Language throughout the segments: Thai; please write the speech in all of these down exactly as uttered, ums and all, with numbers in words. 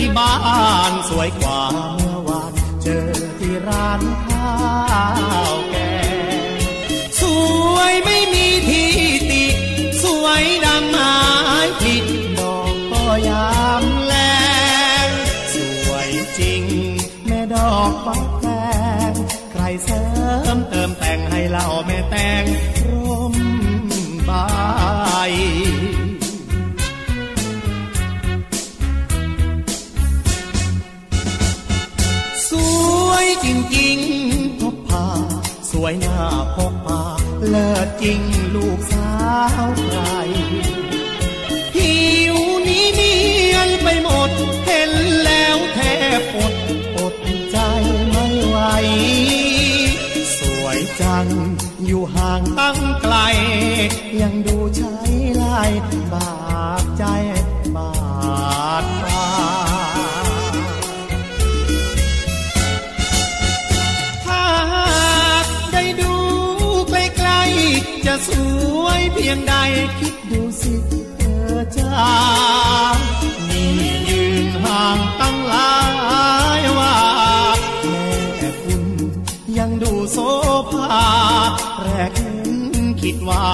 ที่บ้านสวยกว่าเมื่อวานเจอที่ร้านข้าวแกงสวยไม่มีที่ติสวยดังไม้ผลิดอกก็ยามแลงสวยจริงแม่ดอกฟักแตงใครเสริมเติมแต่งให้เราแม่แตงร่มใบจริงๆพบพาสวยหน้าพบพาเลิศจริงลูกสาวใครผิวนี้เนียนไปหมดเห็นแล้วแทบอดอดใจไม่ไหวสวยจังอยู่ห่างตั้งไกลยังดูใช้ลายบาดใจบาดตาจะสวยเพียงใดคิดดูสิเธอจ้านี่ยืนห่างตั้งหลายว่าแม่คุณยังดูโสภาแรกคิดว่า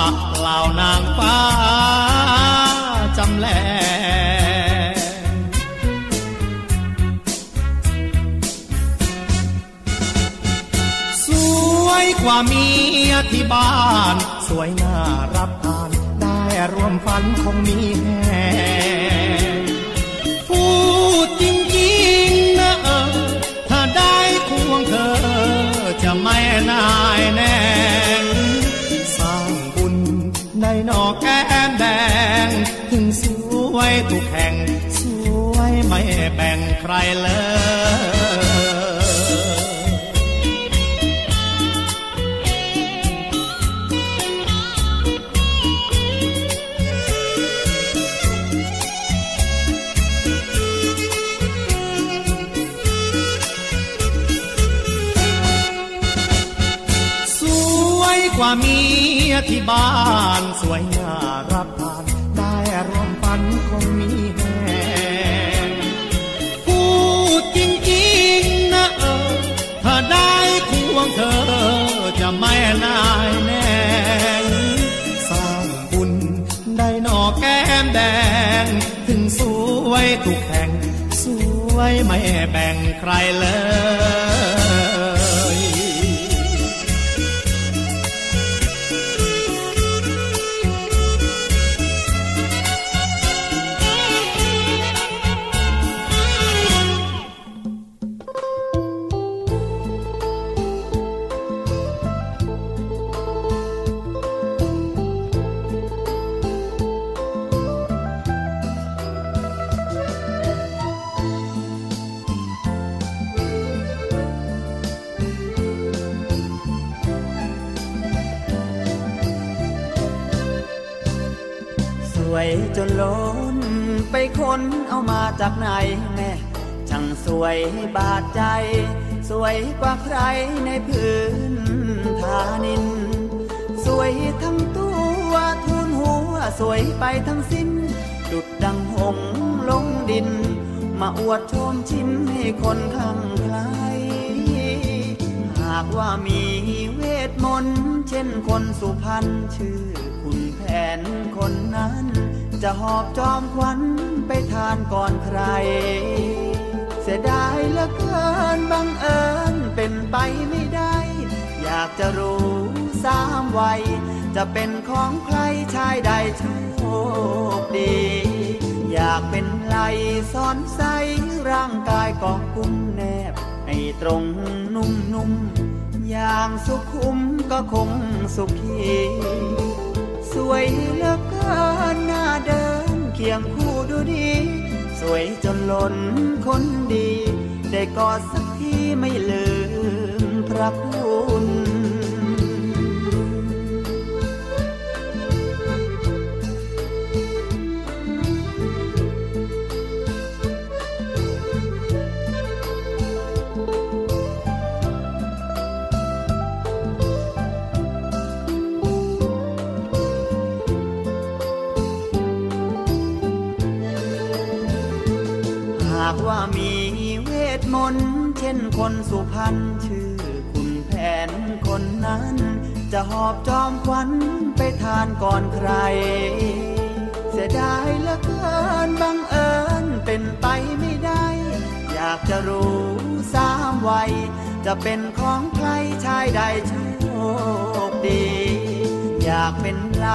เหล่านางฟ้าจำแลกว่าเมียที่บ้านสวยน่ารับทานได้รวมฝันคงมีแห่พูดจริงๆนะเออถ้าได้ควงเธอจะไม่นายแน่สร้างบุญในนอกแก้มแดงถึงสวยทุกแห่งสวยไม่แบ่งใครเลยกว่าเมียที่บ้านสวยน่ารับทานได้รวมฝันคงมีแห่งพูดจริงๆนะเออถ้าได้ควงเธอจะไม่นายแน่สร้างบุญได้หน่อแก้มแดงถึงสวยทุกแห่งสวยไม่แบ่งใครเลยจนล้นไปค้นเอามาจากไหนแม่ช่างสวยบาดใจสวยกว่าใครในพื้นฐานินสวยทั้งตัวทุนหัวสวยไปทั้งสิ้นดุจดังหงส์ลงดินมาอวดชมชิมให้คนข้างใครหากว่ามีเวทมนต์เช่นคนสุพรรณชื่อคุณแผนคนนั้นจะหอบจอมขวัญไปทานก่อนใครเสียดายเหลือเกินบังเอิญเป็นไปไม่ได้อยากจะรู้สามวัยจะเป็นของใครชายใดโชคดีอยากเป็นไหลซ้อนใสร่างกายกองกุ้งแนบให้ต ตรงนุ่มนุ่มอย่างสุขุมก็คงสุขีสวยเหลือเกินหน้าเดินเคียงคู่ดูดีสวยจนล้นคนดีได้กอดสักทีไม่ลืมพระคุณหากว่ามีเวทมนต์เช่นคนสุพรรณชื่อคุณแผนคนนั้นจะหอบจอมขวัญไปทานก่อนใครเสียดายเหลือเกินบังเอิญเป็นไปไม่ได้อยากจะรู้สามวัยจะเป็นของใครชายใดโชคดีอยากเป็นไร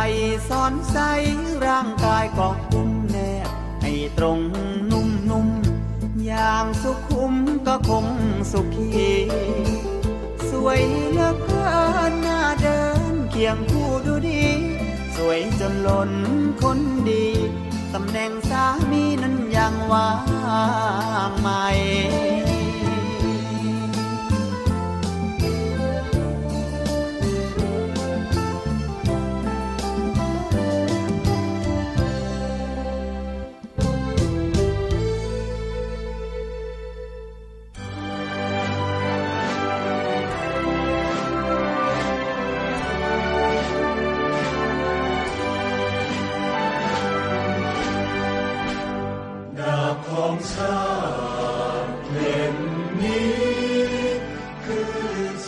ซ่อนใสร่างกายของกุมแนบให้ตรงนุ่มนุ่มอย่างสุขุมก็คงสุขีสวยเหลือเกินหน้าเดินเคียงคู่ดูดีสวยจนล้นคนดีตำแหน่งสามีนั้นยังว่างไหม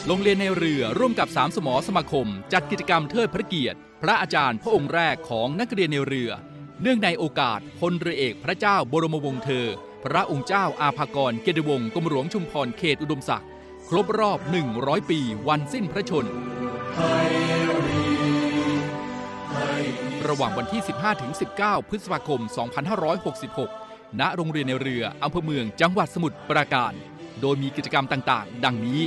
โรงเรียนในเรือร่วมกับสามสมสมาคมจัดกิจกรรมเทิดพระเกียรติพระอาจารย์พระองค์แรกของนักเรียนในเรือเนื่องในโอกาสพลเรือเอกพระเจ้าบรมวงศ์เธอพระองค์เจ้าอาภากรเกียรติวงศ์กรมหลวงชุมพรเขตอุดมศักดิ์ครบรอบหนึ่งร้อยปีวันสิ้นพระชนระหว่างวันที่ สิบห้าถึงสิบเก้า พฤษภาคม สองพันห้าร้อยหกสิบหก ณโรงเรียนในเรืออำเภอเมืองจังหวัดสมุทรปราการโดยมีกิจกรรมต่างๆดังนี้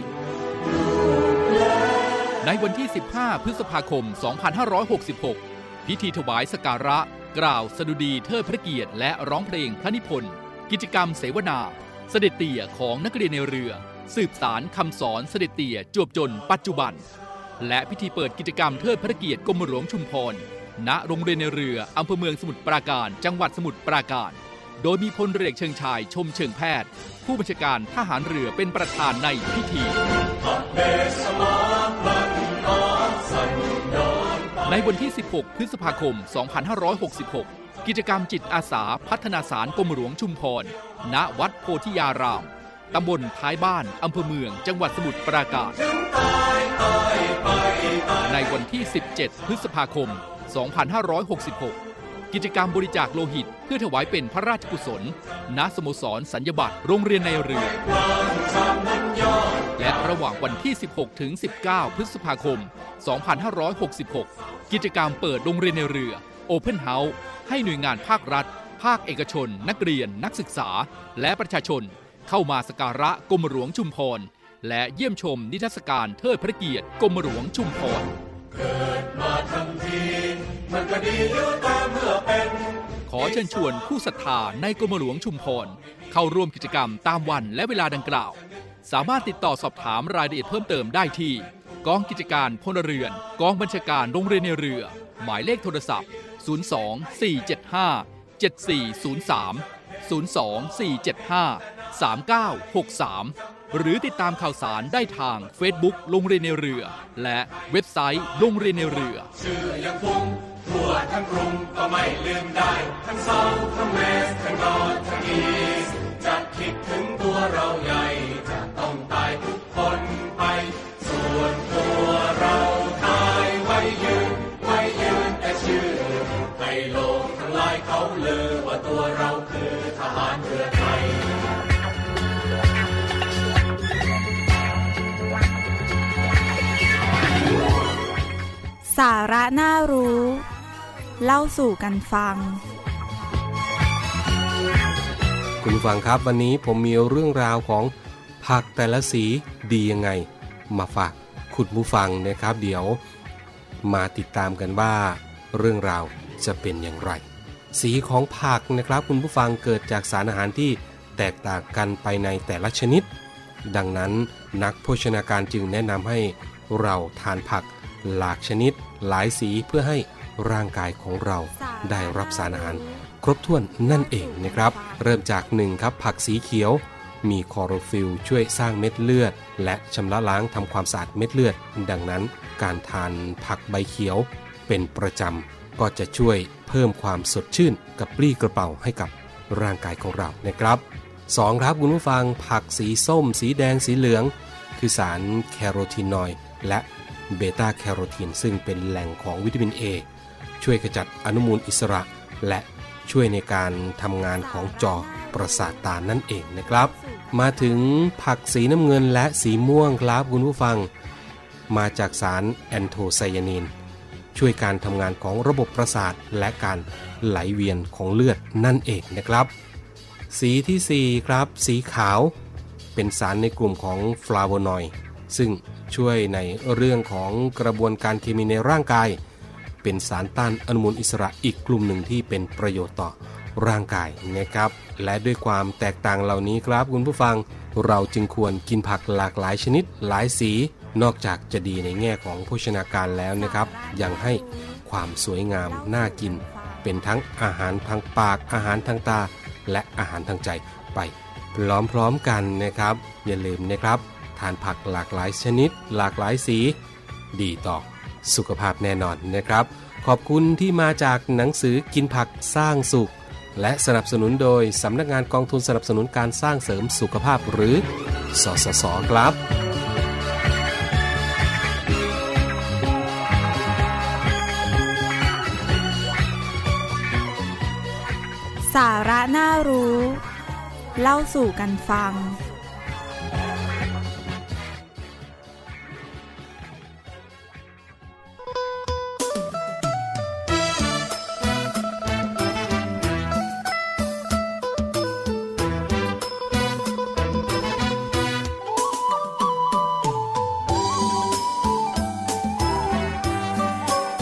ในวันที่ สิบห้า พฤษภาคม สองพันห้าร้อยหกสิบหก พิธีถวายสักการะกล่าวสดุดีเทิดพระเกียรติและร้องเพลงพระนิพนธ์กิจกรรมเสวนาเสด็จเตี่ยของนักเรียนในเรือสืบสารคำสอนเสด็จเตี่ยจวบจนปัจจุบันและพิธีเปิดกิจกรรมเทิดพระเกียรติกรมหลวงชุมพรณโรงเรียนในเรืออำเภอเมืองสมุทรปราการจังหวัดสมุทรปราการโดยมีพลเรือเชิงชายชมเชิงแพทย์ผู้บัญชาการทหารเรือเป็นประธานในพิธีในวันที่ สิบหก พฤษภาคม สองพันห้าร้อยหกสิบหก กิจกรรมจิตอาสาพัฒนาสารกรมหลวงชุมพร ณ วัดโพธิยาราม ตำบลท้ายบ้าน อำเภอเมือง จังหวัดสมุทรปราการ ในวันที่ สิบเจ็ด พฤษภาคม สองพันห้าร้อยหกสิบหก กิจกรรมบริจาคโลหิตเพื่อถวายเป็นพระราชกุศล ณ สโมสรสัญญบัตรโรงเรียนในเรือและระหว่างวันที่ สิบหกถึงสิบเก้า พฤษภาคม สองพันห้าร้อยหกสิบหก กิจกรรมเปิดโรงเรียนในเรือ Open House ให้หน่วยงานภาครัฐภาคเอกชนนักเรียนนักศึกษาและประชาชนเข้ามาสักการะกรมหลวงชุมพรและเยี่ยมชมนิทรรศการเทิดพระเกียรติกรมหลวงชุมพรเกิดมาทั้งทีมันก็ดีอยู่แต่เมื่อเป็นขอเชิญชวนผู้ศรัทธาในกรมหลวงชุมพรเข้าร่วมกิจกรรมตามวันและเวลาดังกล่าวสามารถติดต่อสอบถามรายละเอียดเพิ่มเติมได้ที่กองกิจการพลเรือนกองบัญชาการโรงเรียนในเรือหมายเลขโทรศัพท์ศูนย์ สอง สี่ เจ็ด ห้า เจ็ด สี่ ศูนย์ สาม ศูนย์ สอง สี่ เจ็ด ห้า สาม เก้า หก สามหรือติดตามข่าวสารได้ทางเฟซบุ๊กโรงเรียนในเรือและเว็บไซต์โรงเรียนในเรือชื่อยังคงทั่วทั้งกรุงก็ไม่ลืมได้ทั้งเซาทั้งเวสทั้งนอร์ทั้งอีสจะคิดถึงตัวเราใหญ่จะต้องตายทุกคนไปส่วนตัวเราตายไว้ยืนไว้ยืนแต่ชื่อไปโลกทั้งหลายเขาลือว่าตัวเราคือทหารเรือไทยสาระน่ารู้เล่าสู่กันฟังคุณผู้ฟังครับวันนี้ผมมีเรื่องราวของ ผักแต่ละสีดียังไงมาฝากคุณผู้ฟังนะครับเดี๋ยวมาติดตามกันว่าเรื่องราวจะเป็นอย่างไรสีของผักนะครับคุณผู้ฟังเกิดจากสารอาหารที่แตกต่างกันไปในแต่ละชนิดดังนั้นนักโภชนาการจึงแนะนำให้เราทานผักหลากชนิดหลายสีเพื่อให้ร่างกายของเราได้รับสารอาหารครบถ้วนนั่นเองนะครับเริ่มจากหนึ่งครับผักสีเขียวมีคลอโรฟิลล์ช่วยสร้างเม็ดเลือดและชำระล้างทำความสะอาดเม็ดเลือดดังนั้นการทานผักใบเขียวเป็นประจำก็จะช่วยเพิ่มความสดชื่นกับปรี้กระเป๋าให้กับร่างกายของเรานะครับสองครับคุณผู้ฟังผักสีส้มสีแดงสีเหลืองคือสารแคโรทีนอยด์และเบต้าแคโรทีนซึ่งเป็นแหล่งของวิตามิน A ช่วยขจัดอนุมูลอิสระและช่วยในการทำงานของจอประสาทตานั่นเองนะครับมาถึงผักสีน้ำเงินและสีม่วงครับคุณผู้ฟังมาจากสารแอนโทไซยานินช่วยการทำงานของระบบประสาทและการไหลเวียนของเลือดนั่นเองนะครับสีที่สี่ครับสีขาวเป็นสารในกลุ่มของฟลาโวนอยด์ซึ่งช่วยในเรื่องของกระบวนการเคมีในร่างกายเป็นสารต้านอนุมูลอิสระอีกกลุ่มหนึ่งที่เป็นประโยชน์ต่อร่างกายนะครับและด้วยความแตกต่างเหล่านี้ครับคุณผู้ฟังเราจึงควรกินผักหลากหลายชนิดหลายสีนอกจากจะดีในแง่ของโภชนาการแล้วนะครับยังให้ความสวยงามน่ากินเป็นทั้งอาหารทางปากอาหารทางตาและอาหารทางใจไปพร้อมๆกันนะครับอย่าลืมนะครับทานผักหลากหลายชนิดหลากหลายสีดีต่อสุขภาพแน่นอนนะครับขอบคุณที่มาจากหนังสือกินผักสร้างสุขและสนับสนุนโดยสำนักงานกองทุนสนับสนุนการสร้างเสริมสุขภาพหรือสสส.ครับสาระน่ารู้เล่าสู่กันฟังใครกัน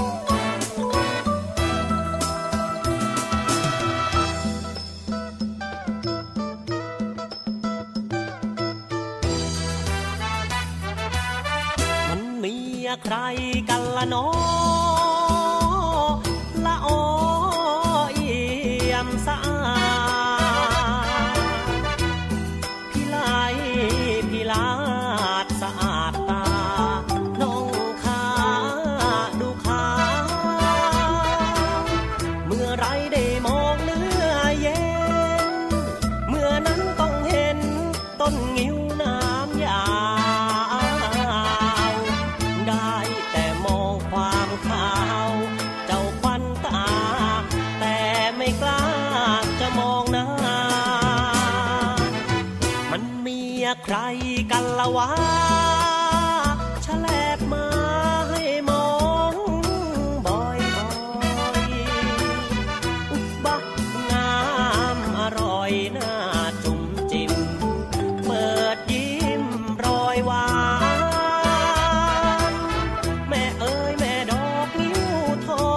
ละน้อละอ้อเอี่ยมสะอาพี่ลายพี่ลาดสะอาดตาน้องขาดูขาเมื่อไรได้มองเนื้อเย็นเมื่อนั้นต้องเห็นต้นงิ้วน้ำยาใครกันละวะฉลบมาให้มองบ่อยๆอุบะงามอร่อยน่าจุ่มจิ้มเปิดยิ้มรอยหวานแม่เอ๋ยแม่ดอกนิ้วทอ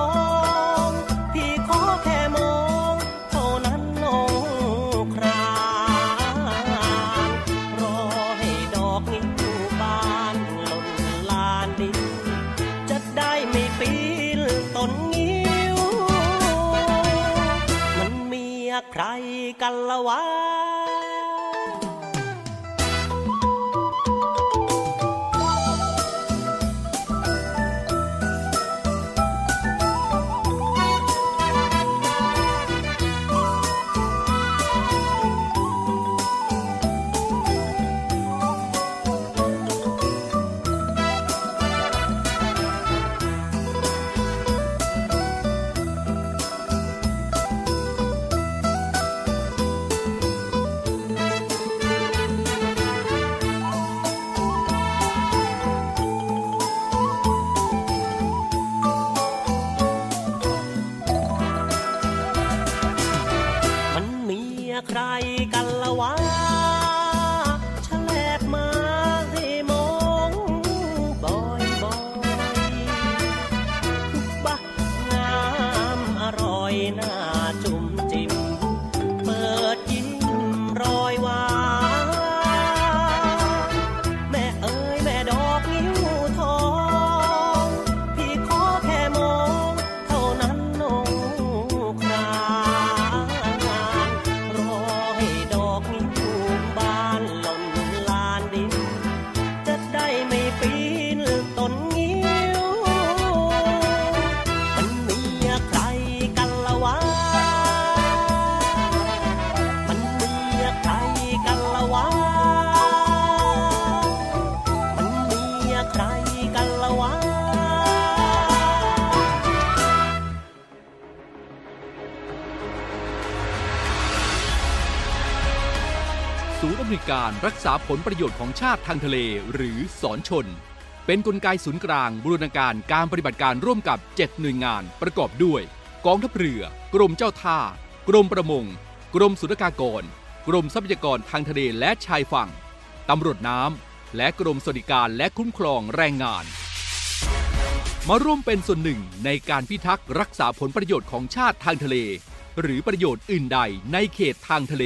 งพี่ขอแค่มองเท่านั้นลงคราใครกันละวะใครกันละวะฉลบ หน้าจุ่มจิ้มเปิดยิ้มรอยหวานแม่เอ๋ยแม่ดอกนิ้วทองพี่ขอแค่มองเท่านั้นโน้ครานรอให้ดอกนิ้วบานหล่นลานดินจะได้ไม่ปีนต้นงิ้วมันมีใครกันละวะมันมีใครกันละวะมันมีใครกันละวะศูนย์อำนวยการรักษาผลประโยชน์ของชาติทางทะเลหรือศรชนเป็นกลไกศูนย์กลางบูรณาการการปฏิบัติการร่วมกับเจ็ดหน่วยงานประกอบด้วยกองทัพเรือกรมเจ้าท่ากรมประมงกรมศุลกากรกรมทรัพยากรทางทะเลและชายฝั่งตำรวจน้ำและกรมสวัสดิการและคุ้มครองแรงงานมาร่วมเป็นส่วนหนึ่งในการพิทักษ์รักษาผลประโยชน์ของชาติทางทะเลหรือประโยชน์อื่นใดในเขตทางทะเล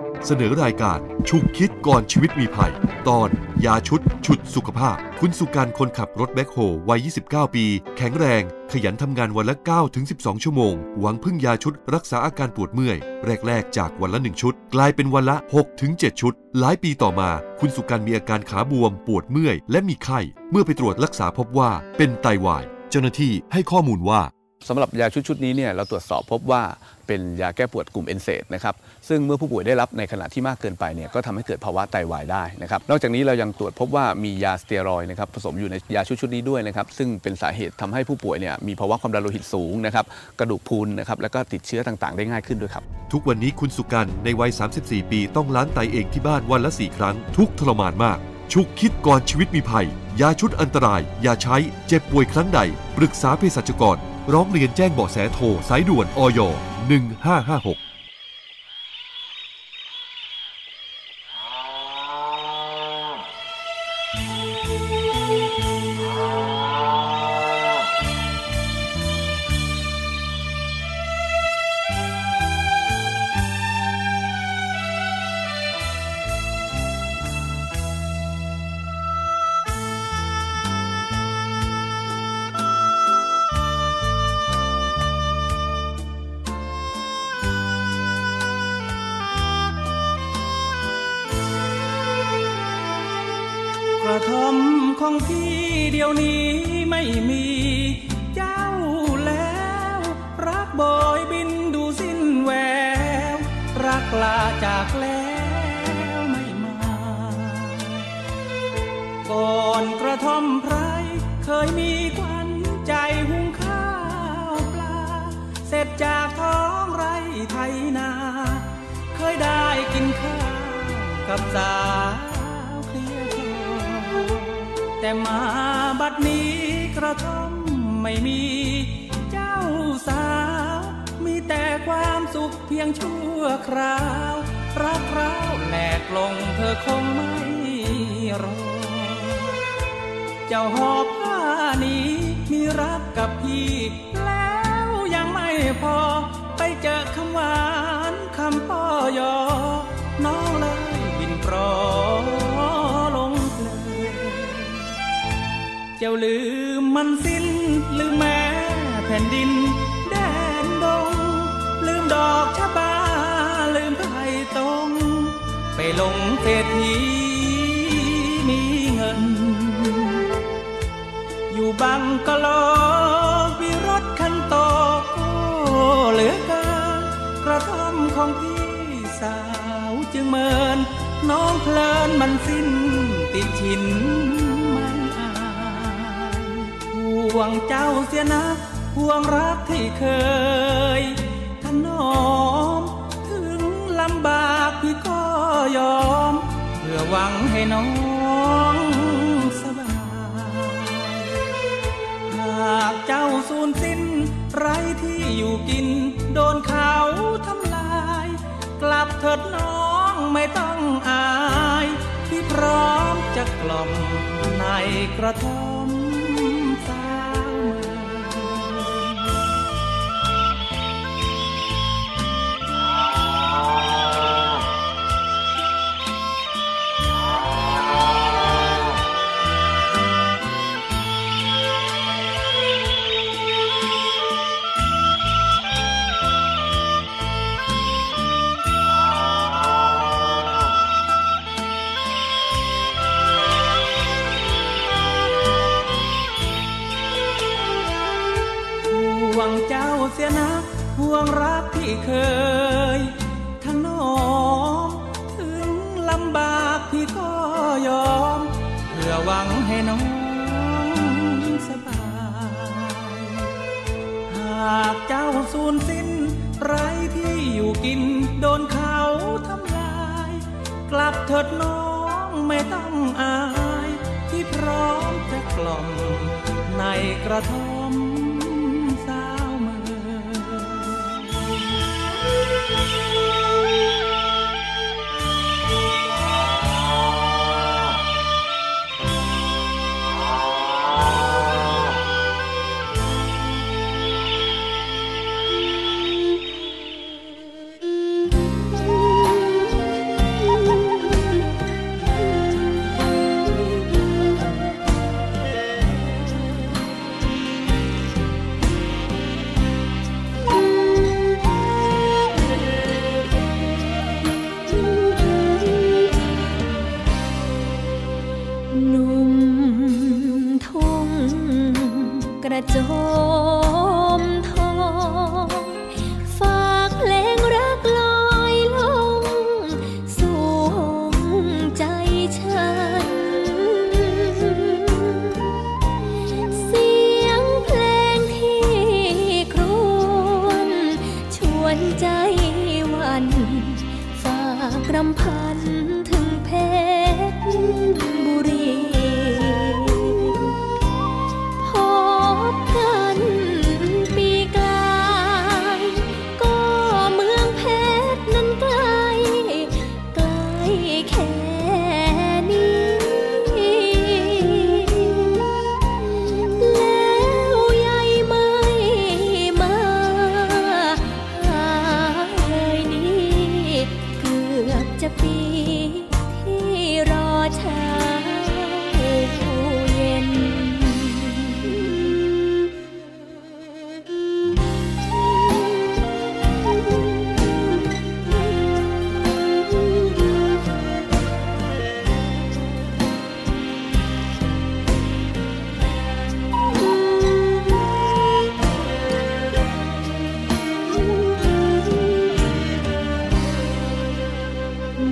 เสนอรายการฉุกคิดก่อนชีวิตมีภัยตอนยาชุดฉุดสุขภาพคุณสุการคนขับรถแบ็คโฮวัยยี่สิบเก้าปีแข็งแรงขยันทำงานวันละ เก้าถึงสิบสอง ชั่วโมงหวังพึ่งยาชุดรักษาอาการปวดเมื่อยแรกๆจากวันละหนึ่งชุดกลายเป็นวันละ หกถึงเจ็ด ชุดหลายปีต่อมาคุณสุการมีอาการขาบวมปวดเมื่อยและมีไข้เมื่อไปตรวจรักษาพบว่าเป็นไตวายเจ้าหน้าที่ให้ข้อมูลว่าสำหรับยาชุดชุดนี้เนี่ยเราตรวจสอบพบว่าเป็นยาแก้ปวดกลุ่มเอนเซดนะครับซึ่งเมื่อผู้ป่วยได้รับในขณะที่มากเกินไปเนี่ยก็ทำให้เกิดภาวะไตวายได้นะครับนอกจากนี้เรายังตรวจพบว่ามียาสเตียรอยด์นะครับผสมอยู่ในยาชุดชุดนี้ด้วยนะครับซึ่งเป็นสาเหตุทำให้ผู้ป่วยเนี่ยมีภาวะความดันโลหิตสูงนะครับกระดูกพรุนนะครับและก็ติดเชื้อต่างๆได้ง่ายขึ้นด้วยครับทุกวันนี้คุณสุการในวัยสามสิบสี่ปีต้องล้างไตเองที่บ้านวันละสี่ครั้งทุกทรมานมากฉุกคิดก่อนชีวิตมีภัยยาชุดอันตรายยาใช้เจ็บป่วยครั้งใดปรึกษาเภสัชกรร้องเรียนแจ้งเบาะแสโทรสายด่วนอยหนึ่งห้าห้าหกกระทำของพี่เดี๋ยวนี้ไม่มีเจ้าแล้วรักบอยบินดูสิ้นแววรักลาจากแล้วไม่มาก่อนกระทำไพรเคยมีควันใจหุงข้าวปลาเสร็จจากท้องไร่ไถนาเคยได้กินข้าวกับสาแต่มาบัดนี้กระท่อมไม่มีเจ้าสาวมีแต่ความสุขเพียงชั่วคราวรักเราแหลกลงเธอคงไม่รอเจ้าหอบผ้านี้มีรักกับพี่แล้วยังไม่พอไปเจอคำหวานคำป้อยอน้องเลยบินปลอเจ้าลืมมันสิ้นลืมแม่แผ่นดินแดนดงลืมดอกชะบาลืมไผ่ตงไปลงเศรษฐีมีเงินอยู่บังกะโลวิรถคันโตโอ้เหลือเกินกระท่อมของพี่สาวจึงเมินน้องเพลินมันสิ้นติดชินห่วงเจ้าเสียนะห่วงรักที่เคยถนอมถึง ลำบากพี่ก็ยอมเพื่อหวังให้น้องสบายหากเจ้าสูญสิ้นไร้ที่อยู่กินโดนเขาทำลายกลับเถิดน้องไม่ต้องอายพี่พร้อมจะกล่อมในกระท่อมสาวห่วงเจ้าเสียนักห่วงรักที่เคยทั้งน้องถึงลำบากพี่ก็ยอมเพื่อหวังให้น้องสบายหากเจ้าสูญสิ้นไร้ที่อยู่กินโดนเขาทำลายกลับเถิดน้องไม่ต้องอายที่พร้อมจะกล่อมในกระท่อมจมทองฝากเพลงรักลอยลงสู่ใจฉันเสียงเพลงที่ครวญชวนใจหวั่นฝากรำพันถึงเพชรบุรี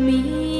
มี